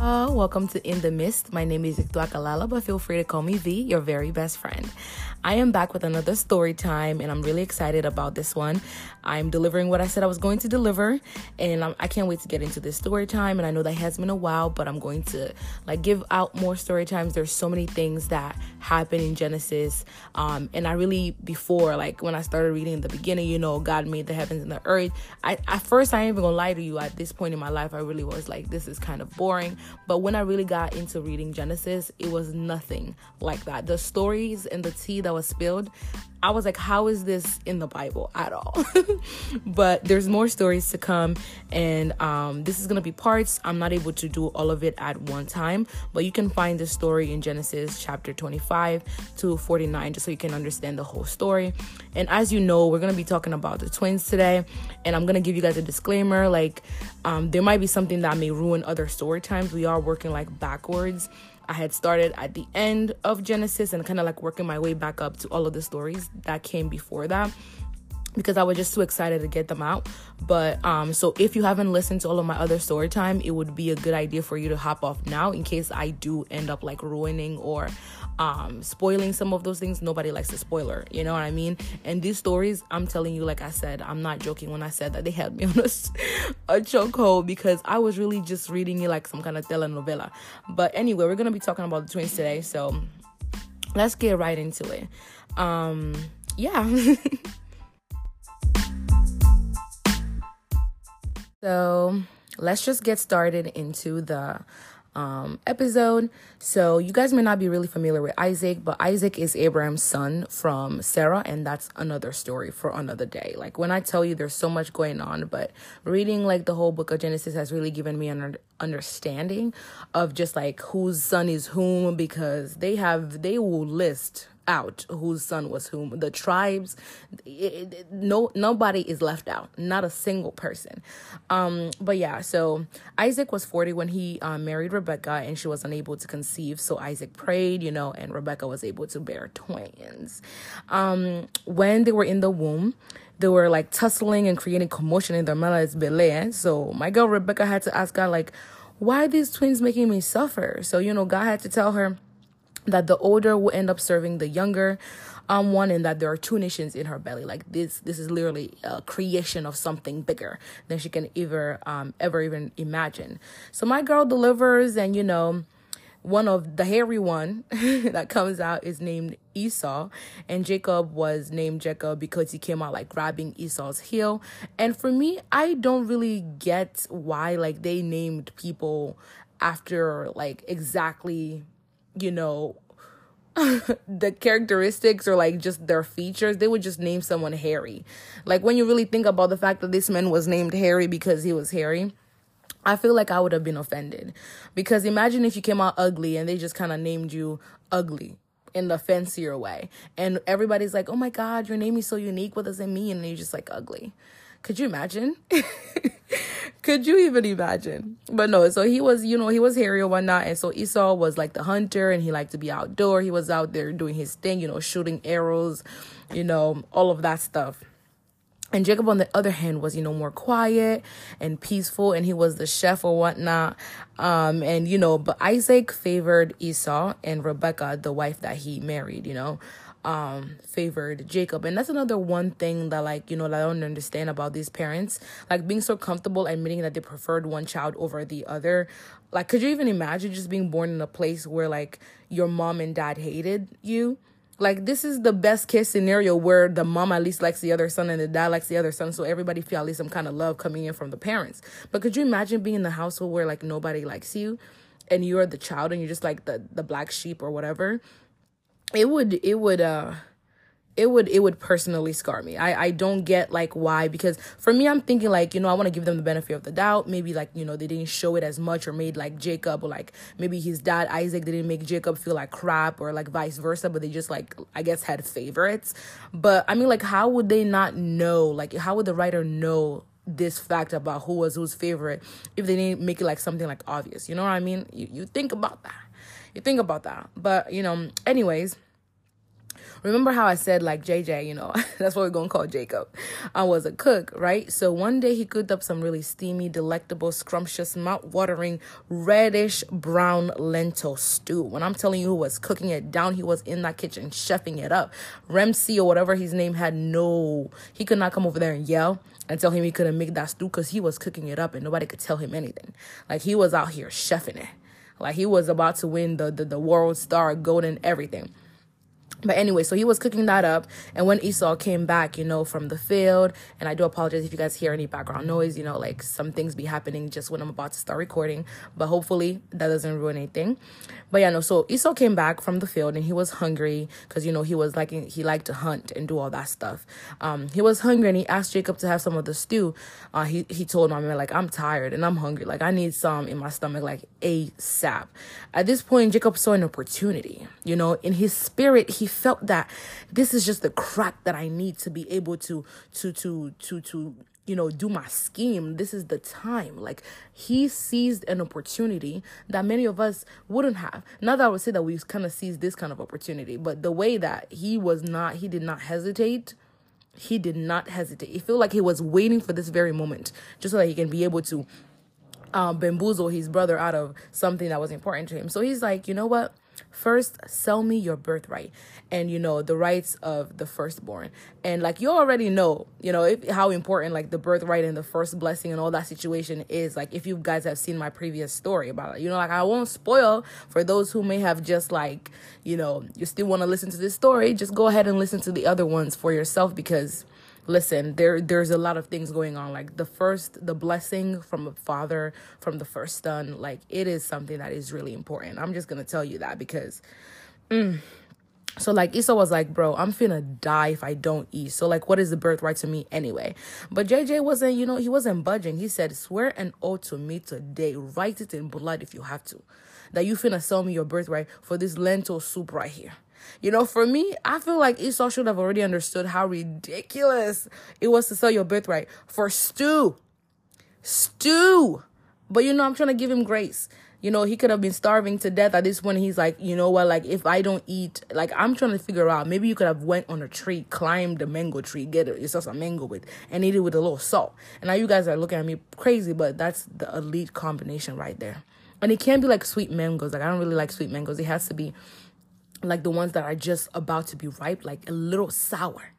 Welcome to In The Mist. My name is Iktuakalala, but feel free to call me V, your very best friend. I am back with another story time, and I'm really excited about this one. I'm delivering what I said I was going to deliver, and I can't wait to get into this story time. And I know that has been a while, but I'm going to give out more story times. There's so many things that happen in Genesis, and I really, before when I started reading in the beginning, God made the heavens and the earth. At first, I ain't even gonna lie to you. At this point in my life, I really was like, this is kind of boring. But when I really got into reading Genesis, it was nothing like that. The stories and the tea that was spilled, I was like, how is this in the Bible at all? But there's more stories to come, and this is going to be parts. I'm not able to do all of it at one time, but you can find the story in Genesis chapter 25 to 49, just so you can understand the whole story. And as you know, we're going to be talking about the twins today, and I'm going to give you guys a disclaimer. There might be something that may ruin other story times. We are working backwards. I had started at the end of Genesis and working my way back up to all of the stories that came before that, because I was just so excited to get them out. But so if you haven't listened to all of my other story time, it would be a good idea for you to hop off now, in case I do end up ruining or spoiling some of those things. Nobody likes a spoiler, you know what I mean? And these stories, I'm telling you, like I said, I'm not joking when I said that they had me on a chokehold, because I was really just reading it like some kind of telenovela. But anyway, we're gonna be talking about the twins today, so let's get right into it. Yeah. So let's just get started into the episode. So you guys may not be really familiar with Isaac, but Isaac is Abraham's son from Sarah, and that's another story for another day. When I tell you there's so much going on, but reading the whole book of Genesis has really given me an understanding of just whose son is whom, because they will list out whose son was whom, the tribes. Nobody is left out, not a single person. But yeah, so Isaac was 40 when he married Rebecca, and she was unable to conceive, so Isaac prayed, and Rebecca was able to bear twins. When they were in the womb, they were tussling and creating commotion in their mother's belly. So my girl Rebecca had to ask God, why are these twins making me suffer? So God had to tell her that the older will end up serving the younger one, and that there are two nations in her belly. This is literally a creation of something bigger than she can ever even imagine. So my girl delivers, and one of the hairy one that comes out is named Esau, and Jacob was named Jacob because he came out grabbing Esau's heel. And for me, I don't really get why they named people after exactly the characteristics or just their features. They would just name someone Harry. When you really think about the fact that this man was named Harry because he was hairy, I feel like I would have been offended. Because imagine if you came out ugly and they just kind of named you ugly in the fancier way, and everybody's like, oh my god, your name is so unique, what does it mean? And you're just ugly. Could you imagine? Could you even imagine? But no, so he was, he was hairy or whatnot. And so Esau was the hunter, and he liked to be outdoor. He was out there doing his thing, shooting arrows, all of that stuff. And Jacob, on the other hand, was, more quiet and peaceful, and he was the chef or whatnot. But Isaac favored Esau, and Rebekah, the wife that he married, favored Jacob. And that's another one thing that that I don't understand about these parents, being so comfortable admitting that they preferred one child over the other. Could you even imagine just being born in a place where your mom and dad hated you? This is the best case scenario, where the mom at least likes the other son and the dad likes the other son, so everybody feel at least some kind of love coming in from the parents. But could you imagine being in the household where nobody likes you, and you're the child, and you're just the black sheep or whatever? It would personally scar me. I don't get why, because for me, I'm thinking I want to give them the benefit of the doubt. Maybe they didn't show it as much, or made Jacob, or maybe his dad Isaac, they didn't make Jacob feel like crap, or vice versa, but they just I guess had favorites. But I mean, how would they not know? How would the writer know this fact about who was whose favorite if they didn't make it something obvious? You know what I mean? You think about that. But anyways, Remember how I said, like, JJ, you know, that's what we're going to call Jacob. I was a cook, right? So one day he cooked up some really steamy, delectable, scrumptious, mouth-watering, reddish-brown lentil stew. When I'm telling you, who was cooking it down, he was in that kitchen chefing it up. Ramsey or whatever his name had, no, he could not come over there and yell and tell him he couldn't make that stew because he was cooking it up and nobody could tell him anything. Like, he was out here chefing it. Like, he was about to win the World Star, gold, and everything. But anyway, so he was cooking that up. And when Esau came back, you know, from the field, and I do apologize if you guys hear any background noise, you know, like some things be happening just when I'm about to start recording. But hopefully that doesn't ruin anything. But yeah, no, so Esau came back from the field and he was hungry because, you know, he liked to hunt and do all that stuff. He was hungry and he asked Jacob to have some of the stew. He told my man, like, I'm tired and I'm hungry. Like, I need some in my stomach, like ASAP. At this point, Jacob saw an opportunity, you know, in his spirit. He felt that this is just the crack that I need to be able to you know, do my scheme. This is the time. Like, he seized an opportunity that many of us wouldn't have. Not that I would say that we kind of seized this kind of opportunity, but the way that he did not hesitate. He did not hesitate. It felt like he was waiting for this very moment just so that he can be able to bamboozle his brother out of something that was important to him. So he's like, you know what? First, sell me your birthright and, you know, the rights of the firstborn. And like, you already know, you know, how important like the birthright and the first blessing and all that situation is. Like, if you guys have seen my previous story about it, you know, like, I won't spoil for those who may have just, like, you know, you still want to listen to this story. Just go ahead and listen to the other ones for yourself, because listen, there's a lot of things going on. Like, the blessing from a father, from the first son, like, it is something that is really important. I'm just going to tell you that because, So, like, Esau was like, bro, I'm finna die if I don't eat. So, like, what is the birthright to me anyway? But JJ wasn't, you know, he wasn't budging. He said, swear an oath to me today. Write it in blood if you have to. That you finna sell me your birthright for this lentil soup right here. You know, for me, I feel like Esau should have already understood how ridiculous it was to sell your birthright for stew. Stew. But, you know, I'm trying to give him grace. You know, he could have been starving to death at this point. He's like, you know what, like, if I don't eat, like, I'm trying to figure out, maybe you could have went on a tree, climbed a mango tree, get yourself a mango and eat it with a little salt. And now you guys are looking at me crazy, but that's the elite combination right there. And it can't be like sweet mangoes. Like, I don't really like sweet mangoes. It has to be like the ones that are just about to be ripe, like a little sour.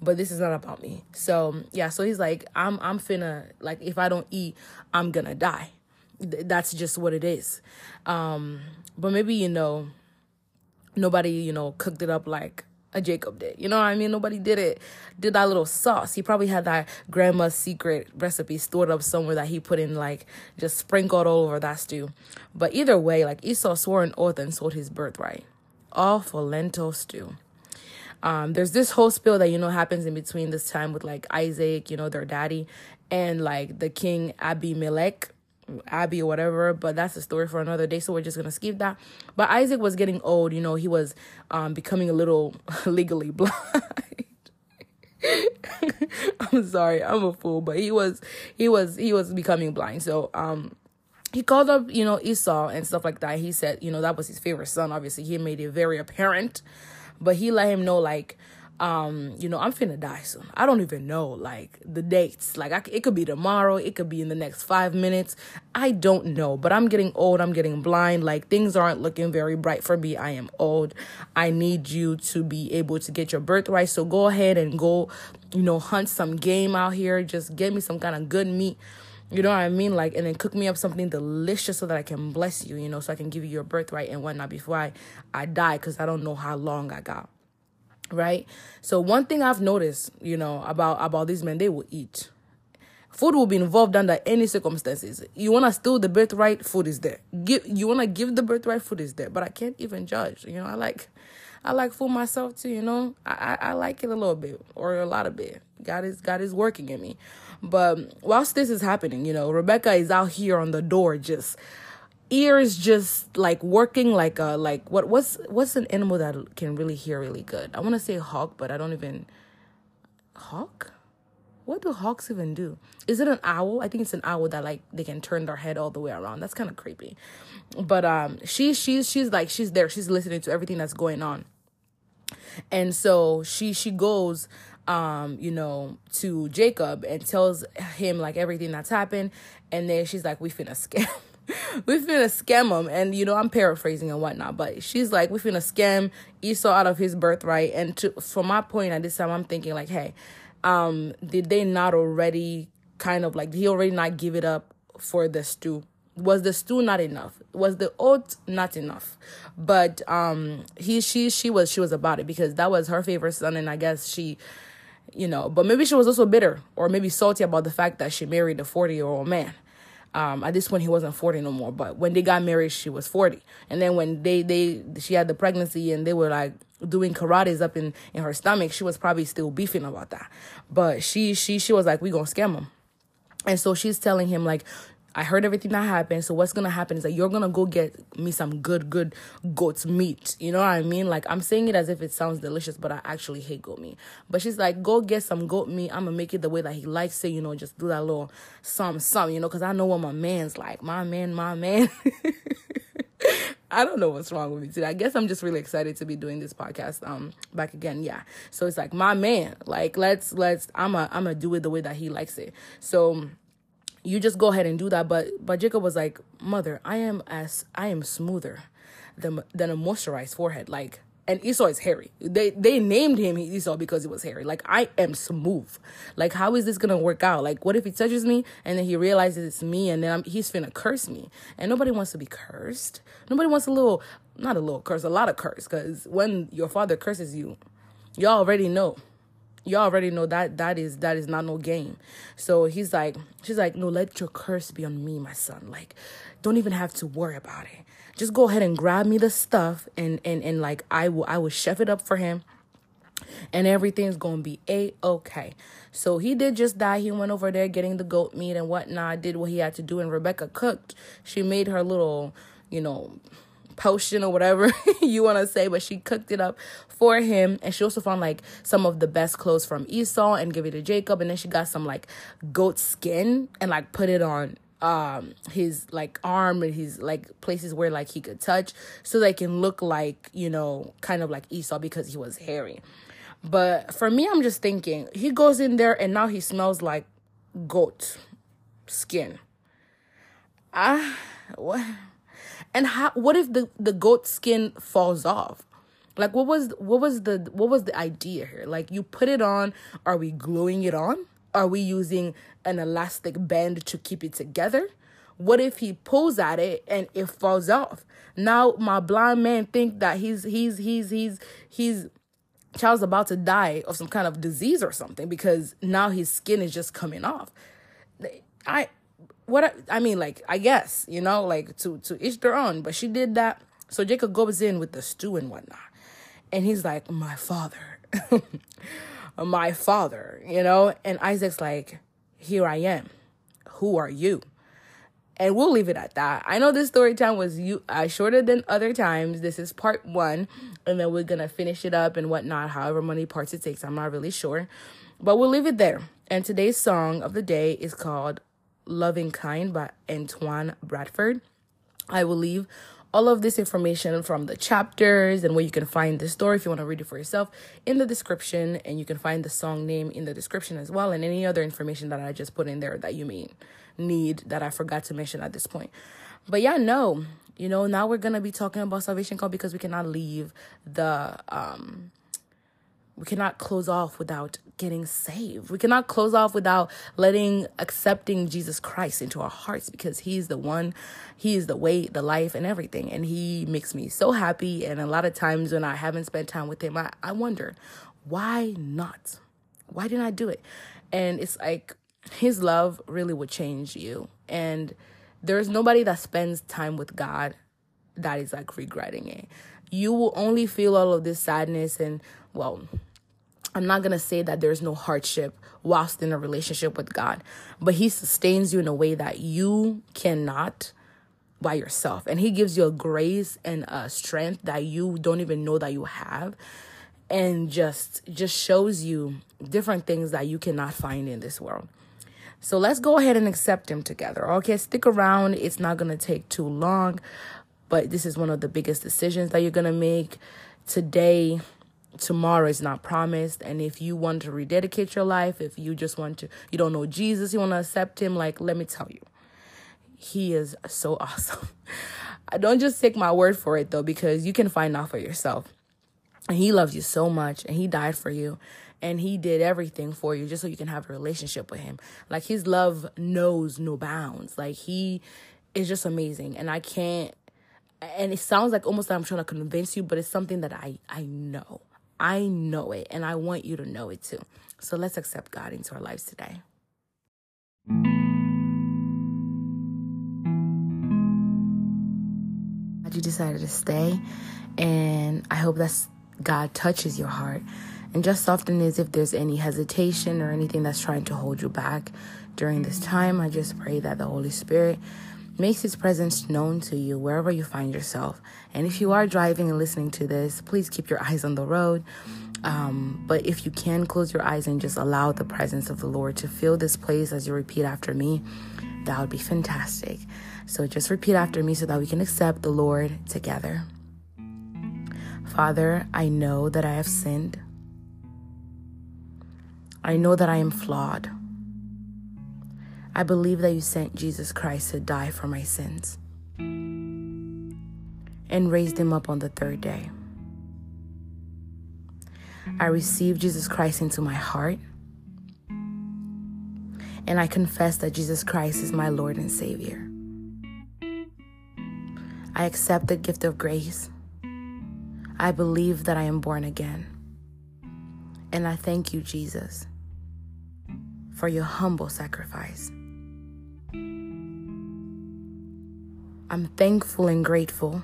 But this is not about me. So, yeah, so he's like, I'm finna, like, if I don't eat, I'm gonna die. That's just what it is. But maybe, you know, nobody, you know, cooked it up like a Jacob did. You know what I mean? Nobody did that little sauce. He probably had that grandma's secret recipe stored up somewhere that he put in, like, just sprinkled all over that stew. But either way, like, Esau swore an oath and sold his birthright. All for lentil stew. There's this whole spill that, you know, happens in between this time with, like, Isaac, you know, their daddy, and, like, the king Abimelech, Abby or whatever, but that's a story for another day, so we're just gonna skip that. But Isaac was getting old, you know, he was becoming a little legally blind. I'm sorry, I'm a fool, but he was becoming blind. So he called up, you know, Esau and stuff like that. He said, you know, that was his favorite son. Obviously, he made it very apparent, but he let him know, like, you know, I'm finna die soon. I don't even know, like, the dates. Like, it could be tomorrow. It could be in the next 5 minutes. I don't know, but I'm getting old. I'm getting blind. Like, things aren't looking very bright for me. I am old. I need you to be able to get your birthright. So go ahead and go, you know, hunt some game out here. Just get me some kind of good meat. You know what I mean? Like, and then cook me up something delicious so that I can bless you, you know, so I can give you your birthright and whatnot before I die, because I don't know how long I got. Right? So one thing I've noticed, you know, about these men, they will eat. Food will be involved under any circumstances. You want to steal the birthright, food is there. You want to give the birthright, food is there. But I can't even judge. You know, I like food myself too, you know. I like it a little bit or a lot of bit. God is working in me. But whilst this is happening, you know, Rebecca is out here on the door, just ears, just like working like a, like, what's an animal that can really hear really good? I want to say hawk, but I don't even, hawk? What do hawks even do? Is it an owl? I think it's an owl that, like, they can turn their head all the way around. That's kind of creepy. But she's there. She's listening to everything that's going on. And so she goes, to Jacob and tells him like everything that's happened. And then she's like, we finna scam him. And, I'm paraphrasing and whatnot, but she's like, we finna scam Esau out of his birthright. And from my point at this time, I'm thinking like, hey, did they not already kind of like, did he already not give it up for the stew? Was the stew not enough? Was the oat not enough? But she was about it, because that was her favorite son. And I guess she, but maybe she was also bitter or maybe salty about the fact that she married a 40-year-old man. At this point, he wasn't 40 no more. But when they got married, she was 40. And then when she had the pregnancy and they were like doing karates up in her stomach, she was probably still beefing about that. But she was like, we gonna scam him. And so she's telling him like, I heard everything that happened, so what's going to happen is that you're going to go get me some good goat's meat. You know what I mean? Like, I'm saying it as if it sounds delicious, but I actually hate goat meat. But she's like, go get some goat meat. I'm going to make it the way that he likes it, just do that little something, because I know what my man's like. My man. I don't know what's wrong with me today. I guess I'm just really excited to be doing this podcast back again. Yeah. So it's like, my man, like, let's, I'm a do it the way that he likes it. So you just go ahead and do that. But Jacob was like, mother, I am smoother than a moisturized forehead. Like, and Esau is hairy. They named him Esau because he was hairy. Like, I am smooth. Like, how is this going to work out? Like, what if he touches me and then he realizes it's me and then he's finna curse me? And nobody wants to be cursed. Nobody wants a lot of curse. Because when your father curses you, you already know that is not no game. So she's like, no, let your curse be on me, my son. Like, don't even have to worry about it. Just go ahead and grab me the stuff and like I will chef it up for him. And everything's going to be A-okay. So he did just that. He went over there getting the goat meat and whatnot, did what he had to do. And Rebecca cooked. She made her little, potion or whatever you want to say, but she cooked it up for him. And she also found like some of the best clothes from Esau and gave it to Jacob. And then she got some like goat skin and like put it on his like arm and his like places where like he could touch, so they can look like, kind of like Esau, because he was hairy. But for me, I'm just thinking, he goes in there and now he smells like goat skin. What? And what if the goat skin falls off? Like, what was the idea here? Like, you put it on. Are we gluing it on? Are we using an elastic band to keep it together? What if he pulls at it and it falls off? Now my blind man think that his child's about to die of some kind of disease or something, because now his skin is just coming off. I guess, like, to each their own, but she did that. So Jacob goes in with the stew and whatnot. And he's like, my father, and Isaac's like, here I am. Who are you? And we'll leave it at that. I know this story time was shorter than other times. This is part 1, and then we're going to finish it up and whatnot, however many parts it takes. I'm not really sure, but we'll leave it there. And today's song of the day is called Loving Kind by Antoine Bradford. I will leave all of this information from the chapters and where you can find the story if you want to read it for yourself in the description, and you can find the song name in the description as well, and any other information that I just put in there that you may need that I forgot to mention at this point. But yeah, now we're gonna be talking about salvation call, because we cannot leave the we cannot close off without getting saved. We cannot close off without accepting Jesus Christ into our hearts, because he's the one, he is the way, the life, and everything. And he makes me so happy. And a lot of times when I haven't spent time with him, I wonder, why not? Why didn't I do it? And it's like, his love really would change you. And there's nobody that spends time with God that is like regretting it. You will only feel all of this sadness and, well, I'm not going to say that there's no hardship whilst in a relationship with God, but he sustains you in a way that you cannot by yourself. And he gives you a grace and a strength that you don't even know that you have, and just shows you different things that you cannot find in this world. So let's go ahead and accept him together. Okay, stick around. It's not going to take too long, but this is one of the biggest decisions that you're going to make today. tomorrow is not promised. And if you want to rededicate your life, if you just want to, you don't know Jesus, you want to accept him, like, let me tell you, he is so awesome. Don't just take my word for it, though, because you can find out for yourself. And he loves you so much, and he died for you, and he did everything for you just so you can have a relationship with him. Like, his love knows no bounds. Like, he is just amazing. And I can't, and it sounds like almost like I'm trying to convince you, but it's something that I know. I know it, and I want you to know it too. So let's accept God into our lives today. You decided to stay, and I hope that God touches your heart and just softens if there's any hesitation or anything that's trying to hold you back during this time. I just pray that the Holy Spirit makes his presence known to you wherever you find yourself. And if you are driving and listening to this, please keep your eyes on the road. But if you can, close your eyes and just allow the presence of the Lord to fill this place as you repeat after me. That would be fantastic. So just repeat after me so that we can accept the Lord together. Father, I know that I have sinned. I know that I am flawed. I believe that you sent Jesus Christ to die for my sins and raised him up on the third day. I receive Jesus Christ into my heart, and I confess that Jesus Christ is my Lord and Savior. I accept the gift of grace. I believe that I am born again. And I thank you, Jesus, for your humble sacrifice. I'm thankful and grateful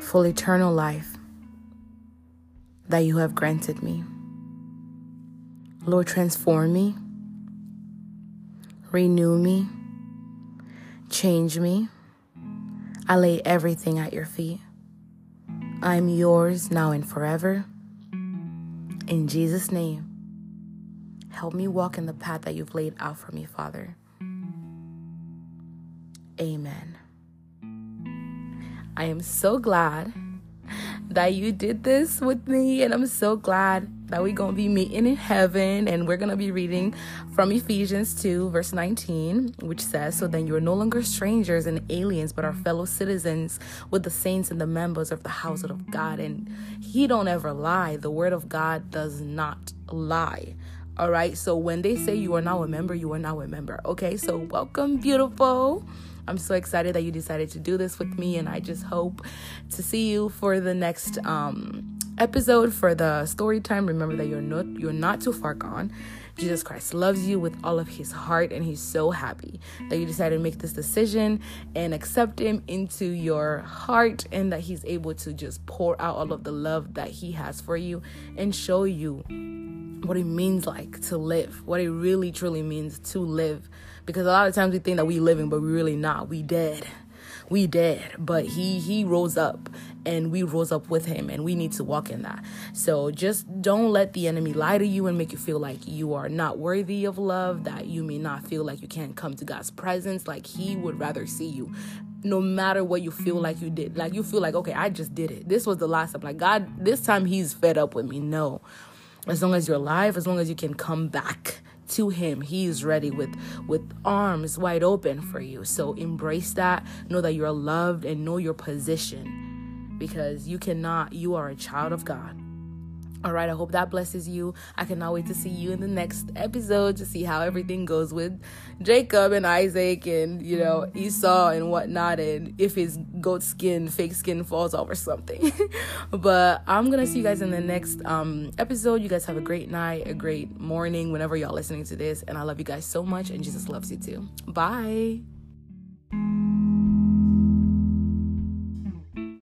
for eternal life that you have granted me. Lord, transform me, renew me, change me. I lay everything at your feet. I'm yours now and forever. In Jesus' name, help me walk in the path that you've laid out for me, Father. Amen. I am so glad that you did this with me, and I'm so glad that we're going to be meeting in heaven, and we're going to be reading from Ephesians 2, verse 19, which says, "So then you are no longer strangers and aliens, but are fellow citizens with the saints and the members of the household of God." And he don't ever lie. The word of God does not lie. All right. So when they say you are now a member, you are now a member. Okay. So welcome, beautiful. I'm so excited that you decided to do this with me, and I just hope to see you for the next episode for the story time. Remember that you're not too far gone. Jesus Christ loves you with all of his heart, and he's so happy that you decided to make this decision and accept him into your heart, and that he's able to just pour out all of the love that he has for you and show you what it means like to live, what it really truly means to live. Because a lot of times we think that we living, but we really not. We dead, but he rose up, and we rose up with him, and we need to walk in that. So just don't let the enemy lie to you and make you feel like you are not worthy of love, that you may not feel like you can't come to God's presence. Like, he would rather see you no matter what you feel like you did. Like, you feel like, okay, I just did it. This was the last time. Like, God, this time he's fed up with me. No, as long as you're alive, as long as you can come back to him, he is ready with arms wide open for you. So embrace that. Know that you're loved, and know your position, because you are a child of God. All right. I hope that blesses you. I cannot wait to see you in the next episode to see how everything goes with Jacob and Isaac and, Esau and whatnot, and if his fake skin falls off or something. But I'm going to see you guys in the next episode. You guys have a great night, a great morning, whenever y'all listening to this. And I love you guys so much, and Jesus loves you too. Bye.